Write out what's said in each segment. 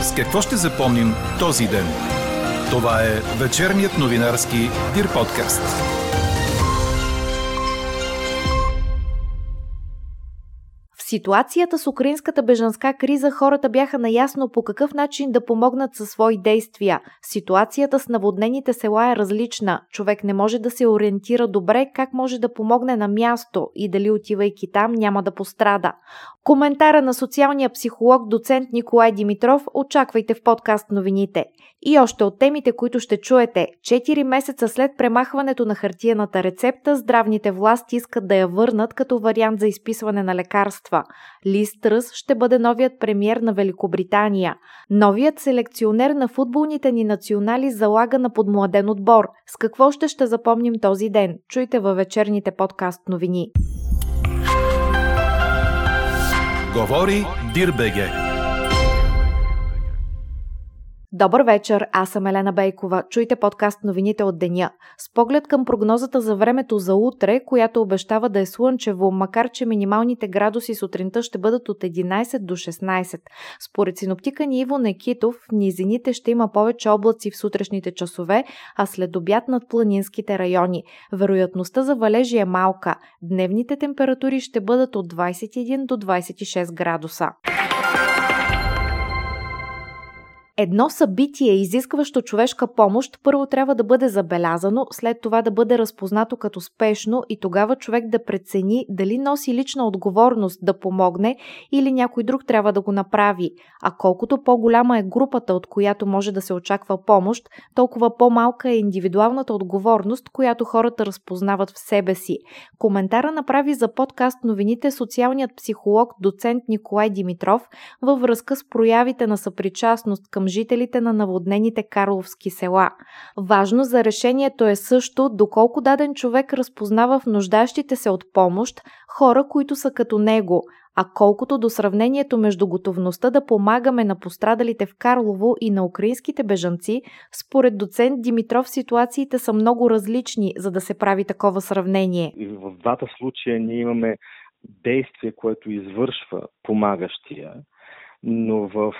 С какво ще запомним този ден? Това е вечерният новинарски Дир подкаст. Ситуацията с украинската бежанска криза хората бяха наясно по какъв начин да помогнат със свои действия. Ситуацията с наводнените села е различна. Човек не може да се ориентира добре как може да помогне на място и дали отивайки там няма да пострада. Коментара на социалния психолог доцент Николай Димитров очаквайте в подкаст новините. И още от темите, които ще чуете. 4 месеца след премахването на хартиената рецепта, здравните власти искат да я върнат като вариант за изписване на лекарства. Лиз Тръс ще бъде новият премиер на Великобритания. Новият селекционер на футболните ни национали залага на подмладен отбор. С какво ще запомним този ден? Чуйте във вечерните подкаст новини. Говори dir.bg. Добър вечер, аз съм Елена Бейкова. Чуйте подкаст новините от деня. С поглед към прогнозата за времето за утре, която обещава да е слънчево, макар че минималните градуси сутринта ще бъдат от 11 до 16. Според синоптика ни Иво Никитов, в низините ще има повече облаци в сутрешните часове, а след обяд над планинските райони. Вероятността за валежи е малка. Дневните температури ще бъдат от 21 до 26 градуса. Едно събитие, изискващо човешка помощ, първо трябва да бъде забелязано, след това да бъде разпознато като спешно и тогава човек да прецени дали носи лична отговорност да помогне или някой друг трябва да го направи. А колкото по-голяма е групата, от която може да се очаква помощ, толкова по-малка е индивидуалната отговорност, която хората разпознават в себе си. Коментара направи за подкаст новините социалният психолог доцент Николай Димитров във връзка с проявите на съпричастност към жителите на наводнените карловски села. Важно за решението е също доколко даден човек разпознава в нуждащите се от помощ хора, които са като него. А колкото до сравнението между готовността да помагаме на пострадалите в Карлово и на украинските бежанци, според доцент Димитров ситуациите са много различни, за да се прави такова сравнение. И в двата случая ние имаме действие, което извършва помагащия, но в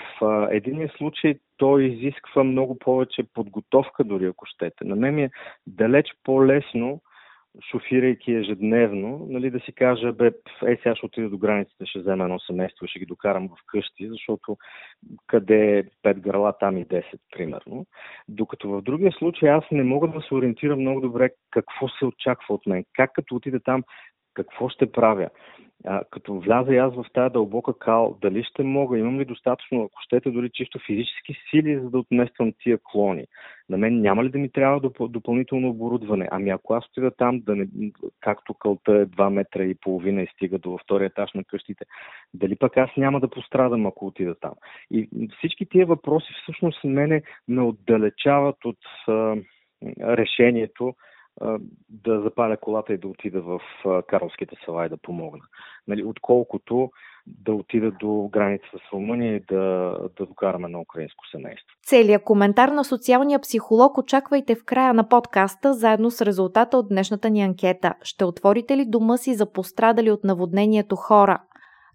единия случай той изисква много повече подготовка, дори ако щете. На мен ми е далеч по-лесно, шофирайки ежедневно, да си кажа, сега ще отида до границите, ще взема едно семейство и ще ги докарам вкъщи, защото къде е 5 гърла, там и 10, примерно. Докато в другия случай аз не мога да се ориентирам много добре какво се очаква от мен, как като отида там, какво ще правя. Като вляза и аз в тая дълбока кал, дали ще мога, имам ли достатъчно, ако щете, дори чисто физически сили, за да отмествам тия клони. На мен няма ли да ми трябва допълнително оборудване? Ами ако аз отида там, както кълта е 2 метра и половина и стига до втория етаж на къщите, дали пък аз няма да пострадам, ако отида там? И всички тия въпроси всъщност ме отдалечават от решението да запаля колата и да отида в карловските села и да помогна. Отколкото да отида до границата с Румъния и да докараме на украинско семейство. Целият коментар на социалния психолог очаквайте в края на подкаста, заедно с резултата от днешната ни анкета. Ще отворите ли дома си за пострадали от наводнението хора?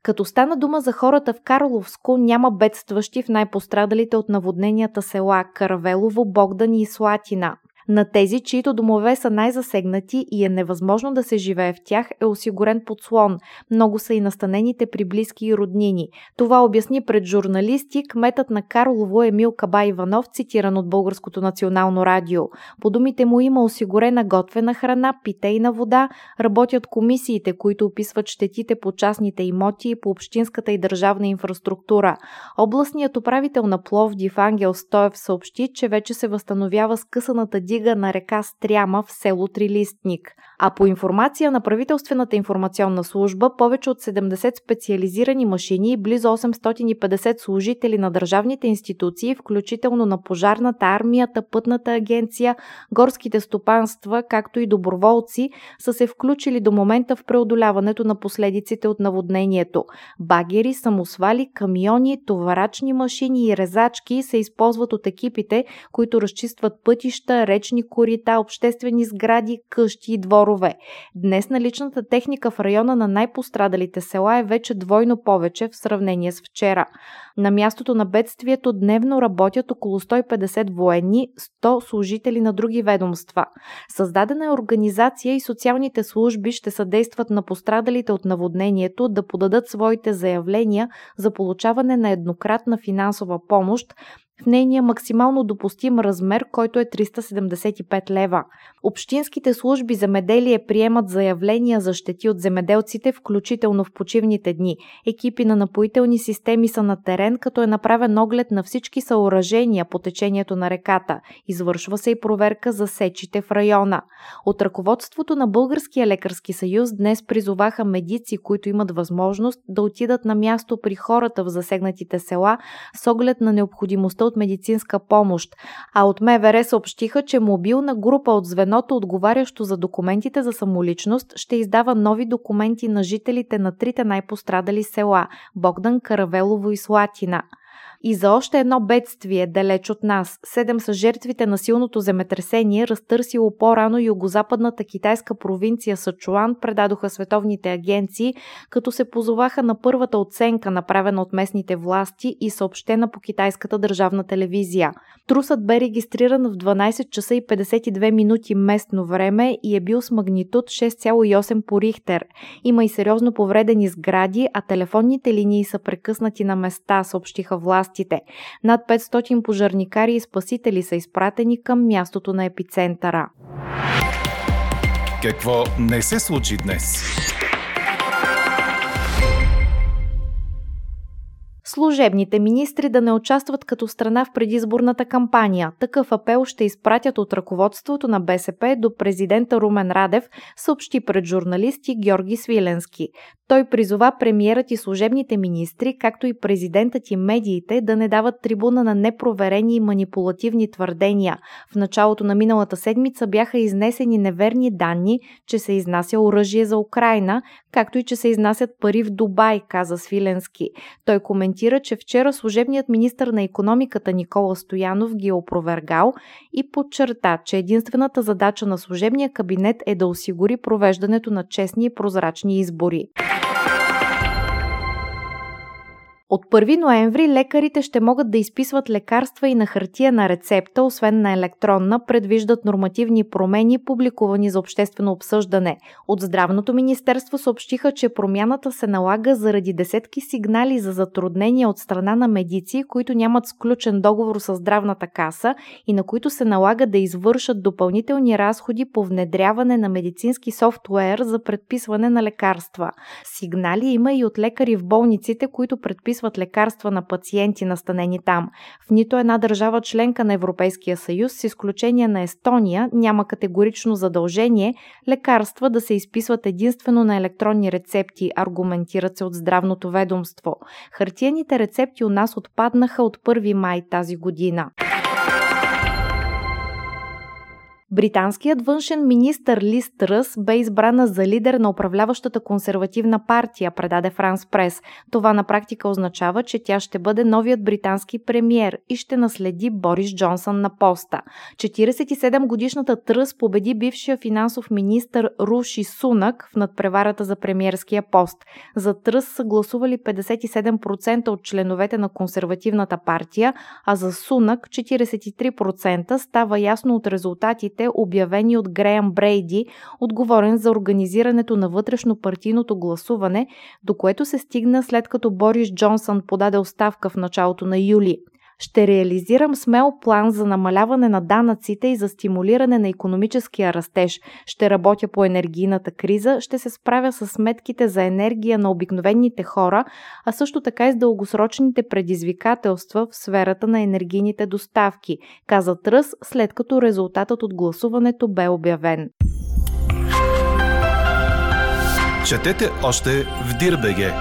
Като стана дума за хората в Карловско, няма бедстващи в най-пострадалите от наводненията села Каравелово, Богдан и Слатина. На тези, чието домове са най-засегнати и е невъзможно да се живее в тях, е осигурен подслон. Много са и настанените при близки и роднини. Това обясни пред журналисти кметът на Карлово Емил Каба Иванов, цитиран от Българското национално радио. По думите му има осигурена готвена храна, питейна вода, работят комисиите, които описват щетите по частните имоти и по общинската и държавна инфраструктура. Областният управител на Пловдив Ангел Стоев съобщи, че вече се възстановява скъсаната на река Стряма в село Трилистник. А по информация на правителствената информационна служба, повече от 70 специализирани машини и близо 850 служители на държавните институции, включително на пожарната, армията, пътната агенция, горските стопанства, както и доброволци, са се включили до момента в преодоляването на последиците от наводнението. Багери, самосвали, камиони, товарачни машини и резачки се използват от екипите, които разчистват пътища, речни корита, обществени сгради, къщи и дворове. спорове. Днес наличната техника в района на най-пострадалите села е вече двойно повече в сравнение с вчера. На мястото на бедствието дневно работят около 150 военни, 100 служители на други ведомства. Създадена е организация и социалните служби ще съдействат на пострадалите от наводнението да подадат своите заявления за получаване на еднократна финансова помощ в нейния максимално допустим размер, който е 375 лева. Общинските служби земеделие приемат заявления за щети от земеделците, включително в почивните дни. Екипи на напоителни системи са на терен, като е направен оглед на всички съоръжения по течението на реката. Извършва се и проверка за сечите в района. От ръководството на Българския лекарски съюз днес призоваха медици, които имат възможност да отидат на място при хората в засегнатите села с оглед на необходимостта от медицинска помощ, а от МВР съобщиха, че мобилна група от звеното, отговарящо за документите за самоличност, ще издава нови документи на жителите на трите най-пострадали села – Богдан, Каравелово и Слатина. И за още едно бедствие далеч от нас. 7 са жертвите на силното земетресение, разтърсило по-рано югозападната китайска провинция Сычуан, предадоха световните агенции, като се позоваха на първата оценка, направена от местните власти и съобщена по китайската държавна телевизия. Трусът бе регистриран в 12 часа и 52 минути местно време и е бил с магнитуд 6,8 по Рихтер. Има и сериозно повредени сгради, а телефонните линии са прекъснати на места, съобщиха власти. Над 500 пожарникари и спасители са изпратени към мястото на епицентъра. Какво не се случи днес? Служебните министри да не участват като страна в предизборната кампания. Такъв апел ще изпратят от ръководството на БСП до президента Румен Радев, съобщи пред журналисти Георги Свиленски. Той призова премиерът и служебните министри, както и президентът и медиите, да не дават трибуна на непроверени и манипулативни твърдения. В началото на миналата седмица бяха изнесени неверни данни, че се изнася оръжие за Украйна, както и че се изнасят пари в Дубай, каза Свиленски. Той коментира, че вчера служебният министър на икономиката Никола Стоянов ги е опровергал и подчерта, че единствената задача на служебния кабинет е да осигури провеждането на честни и прозрачни избори. От 1 ноември лекарите ще могат да изписват лекарства и на хартиена рецепта, освен на електронна, предвиждат нормативни промени, публикувани за обществено обсъждане. От Здравното министерство съобщиха, че промяната се налага заради десетки сигнали за затруднения от страна на медици, които нямат сключен договор с здравната каса и на които се налага да извършат допълнителни разходи по внедряване на медицински софтуер за предписване на лекарства. Сигнали има и от лекари в болниците, които предписват лекарства на пациенти, настанени там. В нито една държава членка на Европейския съюз, с изключение на Естония, няма категорично задължение лекарства да се изписват единствено на електронни рецепти, аргументират се от Здравното ведомство. Хартиените рецепти у нас отпаднаха от 1 май тази година. Британският външен министър Лиз Тръс бе избрана за лидер на управляващата консервативна партия, предаде Франс прес. Това на практика означава, че тя ще бъде новият британски премиер и ще наследи Борис Джонсън на поста. 47-годишната Тръс победи бившия финансов министър Руши Сунак в надпреварата за премиерския пост. За Тръс са гласували 57% от членовете на консервативната партия, а за Сунак 43%, става ясно от резултатите, обявени от Греем Брейди, отговорен за организирането на вътрешнопартийното гласуване, до което се стигна след като Борис Джонсън подаде оставка в началото на юли. Ще реализирам смел план за намаляване на данъците и за стимулиране на икономическия растеж. Ще работя по енергийната криза, ще се справя с сметките за енергия на обикновените хора, а също така и с дългосрочните предизвикателства в сферата на енергийните доставки, каза Тръс, след като резултатът от гласуването бе обявен. Четете още в dir.bg.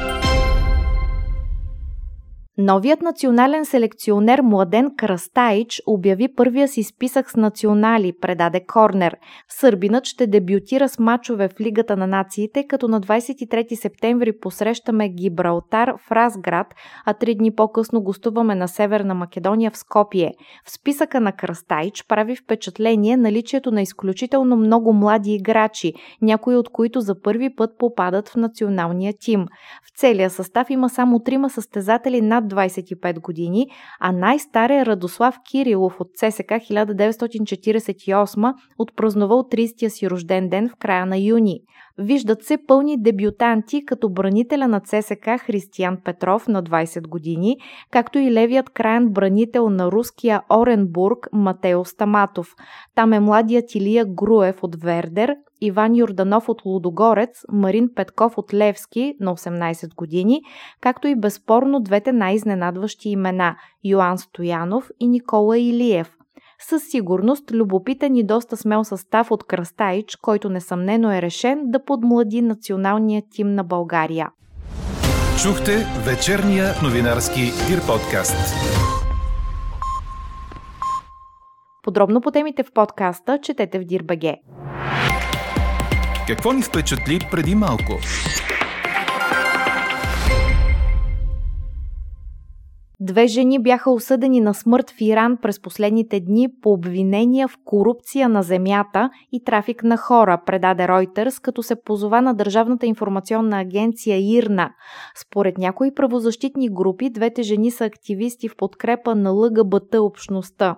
Новият национален селекционер Младен Кръстаич обяви първия си списък с национали, предаде Корнер. Сърбинът ще дебютира с мачове в Лигата на нациите, като на 23 септември посрещаме Гибралтар в Разград, а 3 дни по-късно гостуваме на Северна Македония в Скопие. В списъка на Кръстаич прави впечатление наличието на изключително много млади играчи, някои от които за първи път попадат в националния тим. В целия състав има само 3 състезатели над 25 години, а най-стар е Радослав Кирилов от ЦСК 1948, отпразнувал 30-я си рожден ден в края на юни. Виждат се пълни дебютанти, като бранителя на ЦСК Християн Петров на 20 години, както и левият краен бранител на руския Оренбург Матео Стаматов. Там е младият Илия Груев от Вердер, Иван Йорданов от Лудогорец, Марин Петков от Левски на 18 години, както и безспорно двете най-изненадващи имена – Йоан Стоянов и Никола Илиев. Със сигурност любопитен и доста смел състав от Кръстаич, който несъмнено е решен да подмлади националния тим на България. Чухте вечерния новинарски Дир подкаст. Подробно по темите в подкаста четете в dir.bg. Какво ни впечатли преди малко? Две жени бяха осъдени на смърт в Иран през последните дни по обвинения в корупция на земята и трафик на хора, предаде Ройтерс, като се позова на Държавната информационна агенция ИРНА. Според някои правозащитни групи, двете жени са активисти в подкрепа на ЛГБТ общността.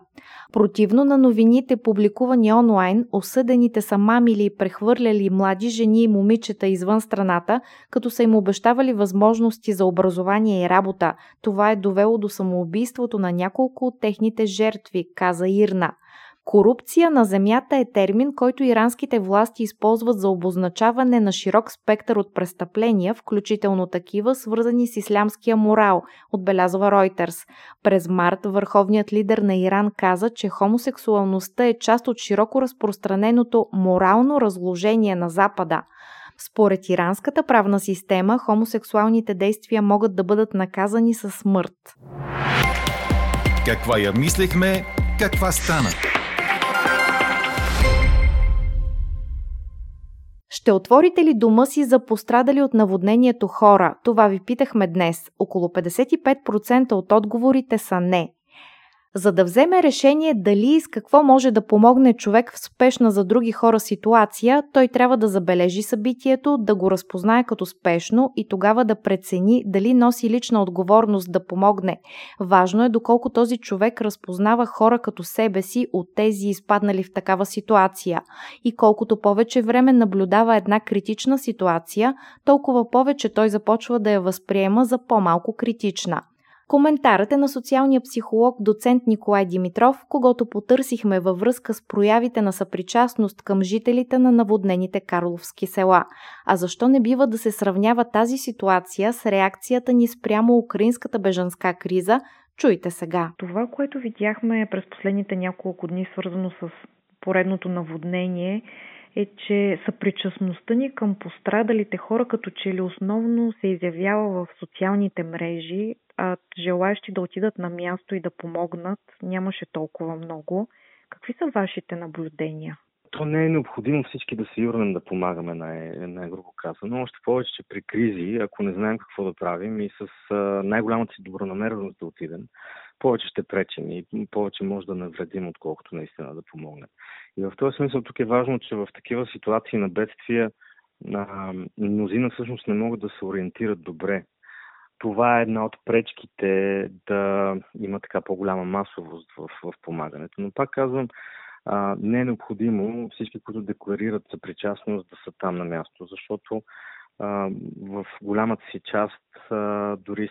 Противно на новините, публикувани онлайн, осъдените са мамили и прехвърляли млади жени и момичета извън страната, като са им обещавали възможности за образование и работа. Това е довело до самоубийството на няколко от техните жертви, каза Ирна. Корупция на земята е термин, който иранските власти използват за обозначаване на широк спектър от престъпления, включително такива, свързани с ислямския морал, отбелязва Ройтерс. През март върховният лидер на Иран каза, че хомосексуалността е част от широко разпространеното морално разложение на Запада. Според иранската правна система, хомосексуалните действия могат да бъдат наказани със смърт. Каква я мислехме, каква стана? Ще отворите ли дома си за пострадали от наводнението хора? Това ви питахме днес. Около 55% от отговорите са не. За да вземе решение дали и с какво може да помогне човек в спешна за други хора ситуация, той трябва да забележи събитието, да го разпознае като спешно и тогава да прецени дали носи лична отговорност да помогне. Важно е доколко този човек разпознава хора като себе си от тези изпаднали в такава ситуация. И колкото повече време наблюдава една критична ситуация, толкова повече той започва да я възприема за по-малко критична. Коментарът е на социалния психолог доцент Николай Димитров, когото потърсихме във връзка с проявите на съпричастност към жителите на наводнените карловски села. А защо не бива да се сравнява тази ситуация с реакцията ни спрямо украинската бежанска криза? Чуйте сега. Това, което видяхме през последните няколко дни, свързано с поредното наводнение, е, че съпричастността ни към пострадалите хора като че ли основно се изявява в социалните мрежи, а желаещи да отидат на място и да помогнат нямаше толкова много. Какви са вашите наблюдения? То не е необходимо всички да се юрнем да помагаме, най-грубо казано. Още повече, че при кризи, ако не знаем какво да правим и с най-голямата си добронамереност да отидем, повече ще пречим и повече може да навредим, отколкото наистина да помогнем. И в този смисъл тук е важно, че в такива ситуации на бедствия мнозина всъщност не могат да се ориентират добре. Това е една от пречките да има така по-голяма масовост в помагането. Но пак казвам, не е необходимо всички, които декларират съпричастност, да са там на място, защото в голямата си част дори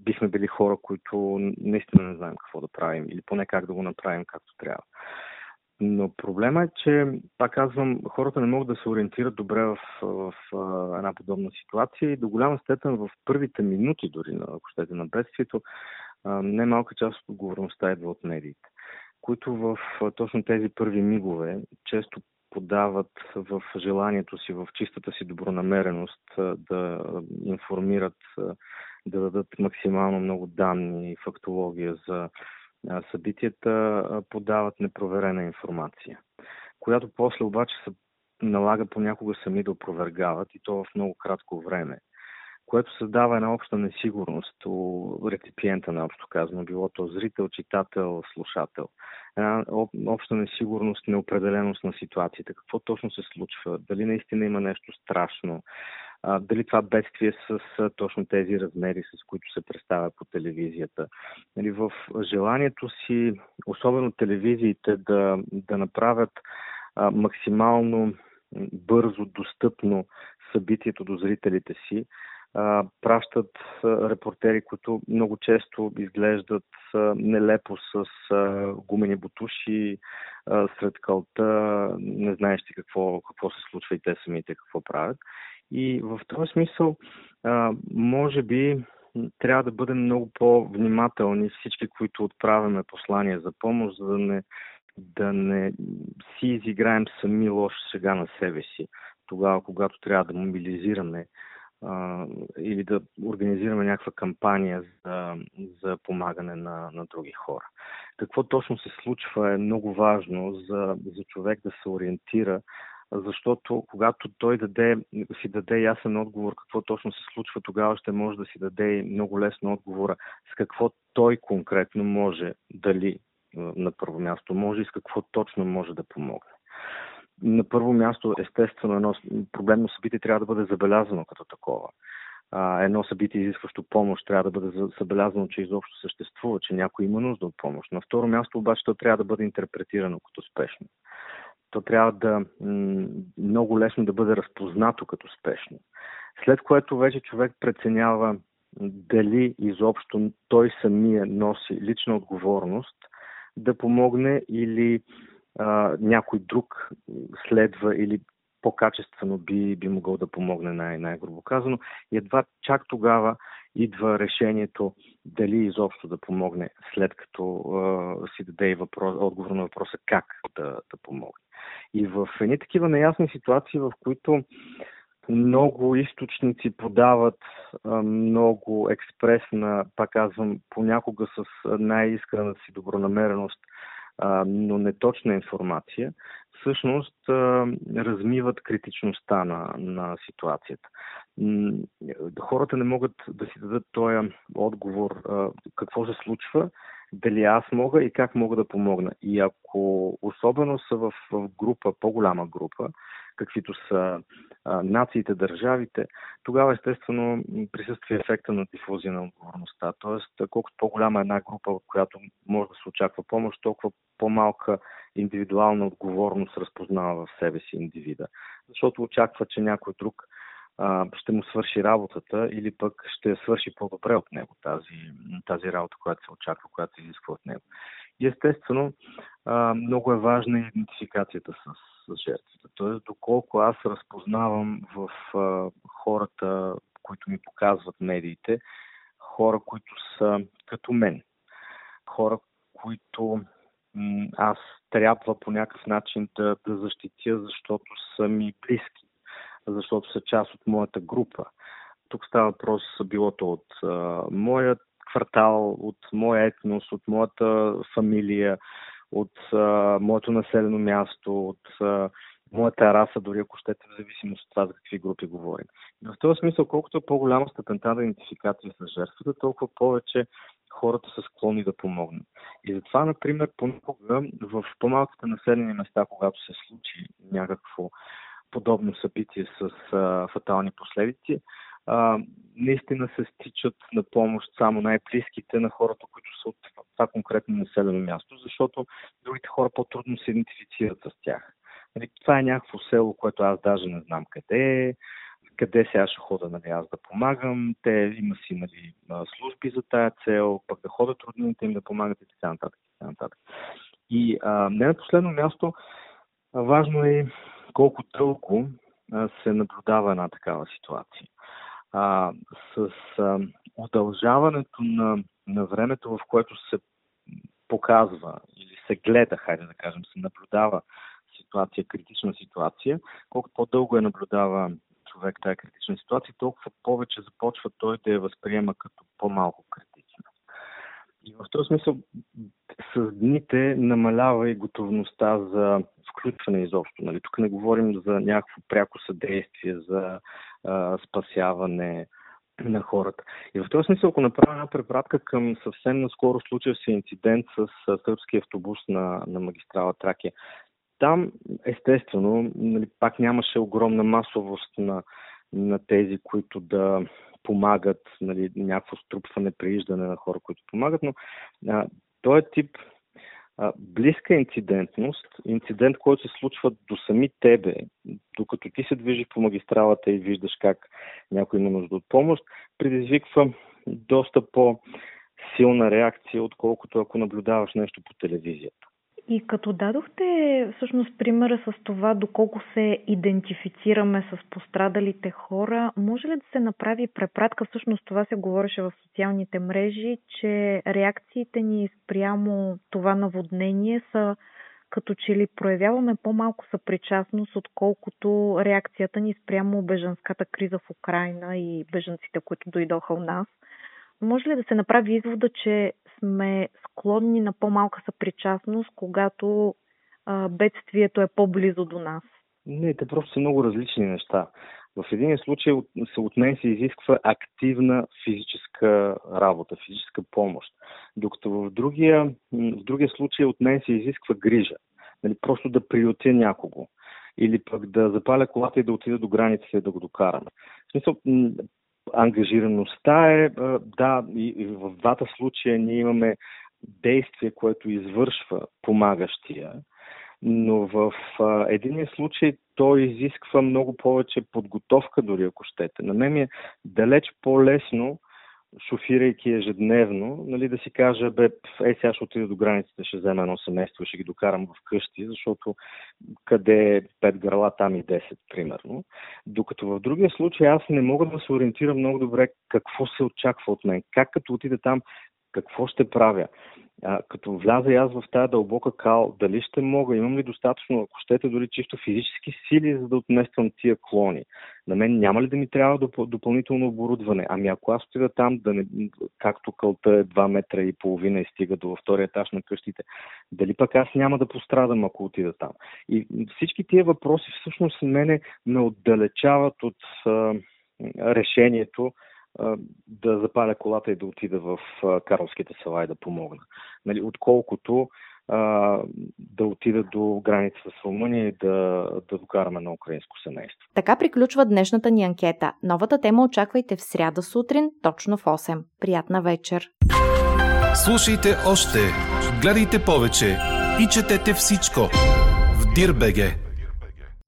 бихме били хора, които наистина не знаем какво да правим или поне как да го направим както трябва. Но проблема е, че, пак казвам, хората не могат да се ориентират добре в една подобна ситуация и до голяма степен в първите минути дори, ако щете, на бедствието, немалка част от отговорността идва от медиите, които в точно тези първи мигове често подават в желанието си, в чистата си добронамереност да информират, да дадат максимално много данни и фактология за събитията, подават непроверена информация, която после обаче се налага понякога сами да опровергават, и то в много кратко време, което създава една обща несигурност у реципиента, на общо казано, било то зрител, читател, слушател. Една обща несигурност, неопределеност на ситуацията. Какво точно се случва? Дали наистина има нещо страшно? Дали това бедствие с точно тези размери, с които се представя по телевизията. В желанието си, особено телевизиите, да направят максимално бързо, достъпно събитието до зрителите си, пращат репортери, които много често изглеждат нелепо с гумени бутуши, сред кълта, не знаещи какво се случва и те самите какво правят. И в този смисъл, може би, трябва да бъдем много по-внимателни всички, които отправяме послания за помощ, за да не си изиграем сами лош сега на себе си, тогава, когато трябва да мобилизираме или да организираме някаква кампания за помагане на други хора. Какво точно се случва е много важно за човек да се ориентира, защото когато той си даде ясен отговор какво точно се случва, тогава ще може да си даде много лесно отговора с какво той конкретно може, дали на първо място може и с какво точно може да помогне. На първо място, естествено, едно проблемно събитие трябва да бъде забелязано като такова. Едно събитие, изискващо помощ, трябва да бъде забелязано, че изобщо съществува, че някой има нужда от помощ. На второ място обаче то трябва да бъде интерпретирано като спешно. То трябва много лесно да бъде разпознато като спешно. След което вече човек преценява дали изобщо той самия носи лична отговорност да помогне или някой друг следва или по-качествено би могъл да помогне, най-грубо казано. И едва чак тогава идва решението дали изобщо да помогне, след като си даде отговор на въпроса как да помогне. И в едни такива неясни ситуации, в които много източници подават много експресна, пак казвам, понякога с най-искрената си добронамереност, но неточна информация, всъщност размиват критичността на ситуацията. Хората не могат да си дадат този отговор какво се случва, дали аз мога и как мога да помогна. И ако особено са в група, по-голяма група, каквито са нациите, държавите, тогава естествено присъства ефекта на дифузия на отговорността. Тоест, колкото по-голяма една група, от която може да се очаква помощ, толкова по-малка индивидуална отговорност разпознава в себе си индивида. Защото очаква, че някой друг ще му свърши работата или пък ще свърши по-добре от него тази работа, която се очаква, която се изисква от него. И естествено, много е важна идентификацията с жертвата. Тоест, доколко аз разпознавам в хората, които ми показват медиите, хора, които са като мен, хора, които аз трябва по някакъв начин да защитя, защото са ми близки, защото са част от моята група. Тук става въпрос билото от моят квартал, от моя етнос, от моята фамилия, от моето населено място, от моята раса, дори ако щете, в зависимост от това за какви групи говорим. И в този смисъл, колкото е по-голяма степента на идентификация с жертвата, толкова повече хората са склонни да помогнат. И затова, например, понякога в по-малките населени места, когато се случи някакво подобно събитие с фатални последици, наистина се стичат на помощ само най-близките на хората, които са от това конкретно населено място, защото другите хора по-трудно се идентифицират с тях. Това е някакво село, което аз даже не знам къде е, къде сега ще хода, аз да помагам, те има си служби за тая цел, пък да ходят роднините им да помагат и така нататък. И не на последно място, важно е колко дълго се наблюдава една такава ситуация. С удължаването на времето, в което се показва или се гледа, хайде да кажем, се наблюдава ситуация, критична ситуация, колкото по-дълго я наблюдава човек тая критична ситуация, толкова повече започва той да я възприема като по-малко критична. И в този смисъл с дните намалява и готовността за включване изобщо. Нали? Тук не говорим за някакво пряко съдействие, за спасяване на хората. И в този смисъл, ако направя една препратка към съвсем наскоро случил се инцидент с сърбски автобус на магистрала Тракия. Там, естествено, нали, пак нямаше огромна масовост на тези, които да помагат, нали, някакво струпване, прииждане на хора, които помагат, но този тип близка инцидентност, инцидент, който се случва до сами тебе, докато ти се движиш по магистралата и виждаш как някой има нужда от помощ, предизвиква доста по-силна реакция, отколкото ако наблюдаваш нещо по телевизията. И като дадохте всъщност примера с това, доколко се идентифицираме с пострадалите хора, може ли да се направи препратка, всъщност това се говореше в социалните мрежи, че реакциите ни спрямо това наводнение са като че ли проявяваме по-малко съпричастност, отколкото реакцията ни спрямо бежанската криза в Украйна и бежанците, които дойдоха у нас? Може ли да се направи извода, че сме склонни на по-малка съпричастност, когато бедствието е по-близо до нас? Не, те просто са много различни неща. В един случай от мен се изисква активна физическа работа, физическа помощ. Докато в другия случай от мен се изисква грижа. Нали, просто да приютя някого. Или пък да запаля колата и да отида до границата и да го докарам. В смисъл, ангажираността е, да, и в двата случая ние имаме действие, което извършва помагащия, но в един случай той изисква много повече подготовка, дори ако щете. На мен е далеч по-лесно, шофирайки ежедневно, нали, да си кажа, сега ще отида до границата, ще взема едно семейство, ще ги докарам вкъщи, защото къде е 5 гърла, там и 10, примерно. Докато в другия случай аз не мога да се ориентирам много добре какво се очаква от мен, как като отида там, какво ще правя. Като вляза и аз в тая дълбока кал, дали ще мога, имам ли достатъчно, ако щете, дори чисто физически сили, за да отмествам тия клони. На мен няма ли да ми трябва допълнително оборудване? Ами ако аз отида там, да не, както кълта е 2 метра и половина и стига до втория етаж на къщите, дали пък аз няма да пострадам, ако отида там? И всички тия въпроси всъщност ме отдалечават от решението да запаля колата и да отида в Карловските села и да помогна. Нали, отколкото да отида до границата с Румъния и да докараме на украинско семейство. Така приключва днешната ни анкета. Новата тема очаквайте в сряда сутрин, точно в 8. Приятна вечер! Слушайте още, гледайте повече и четете всичко в dir.bg.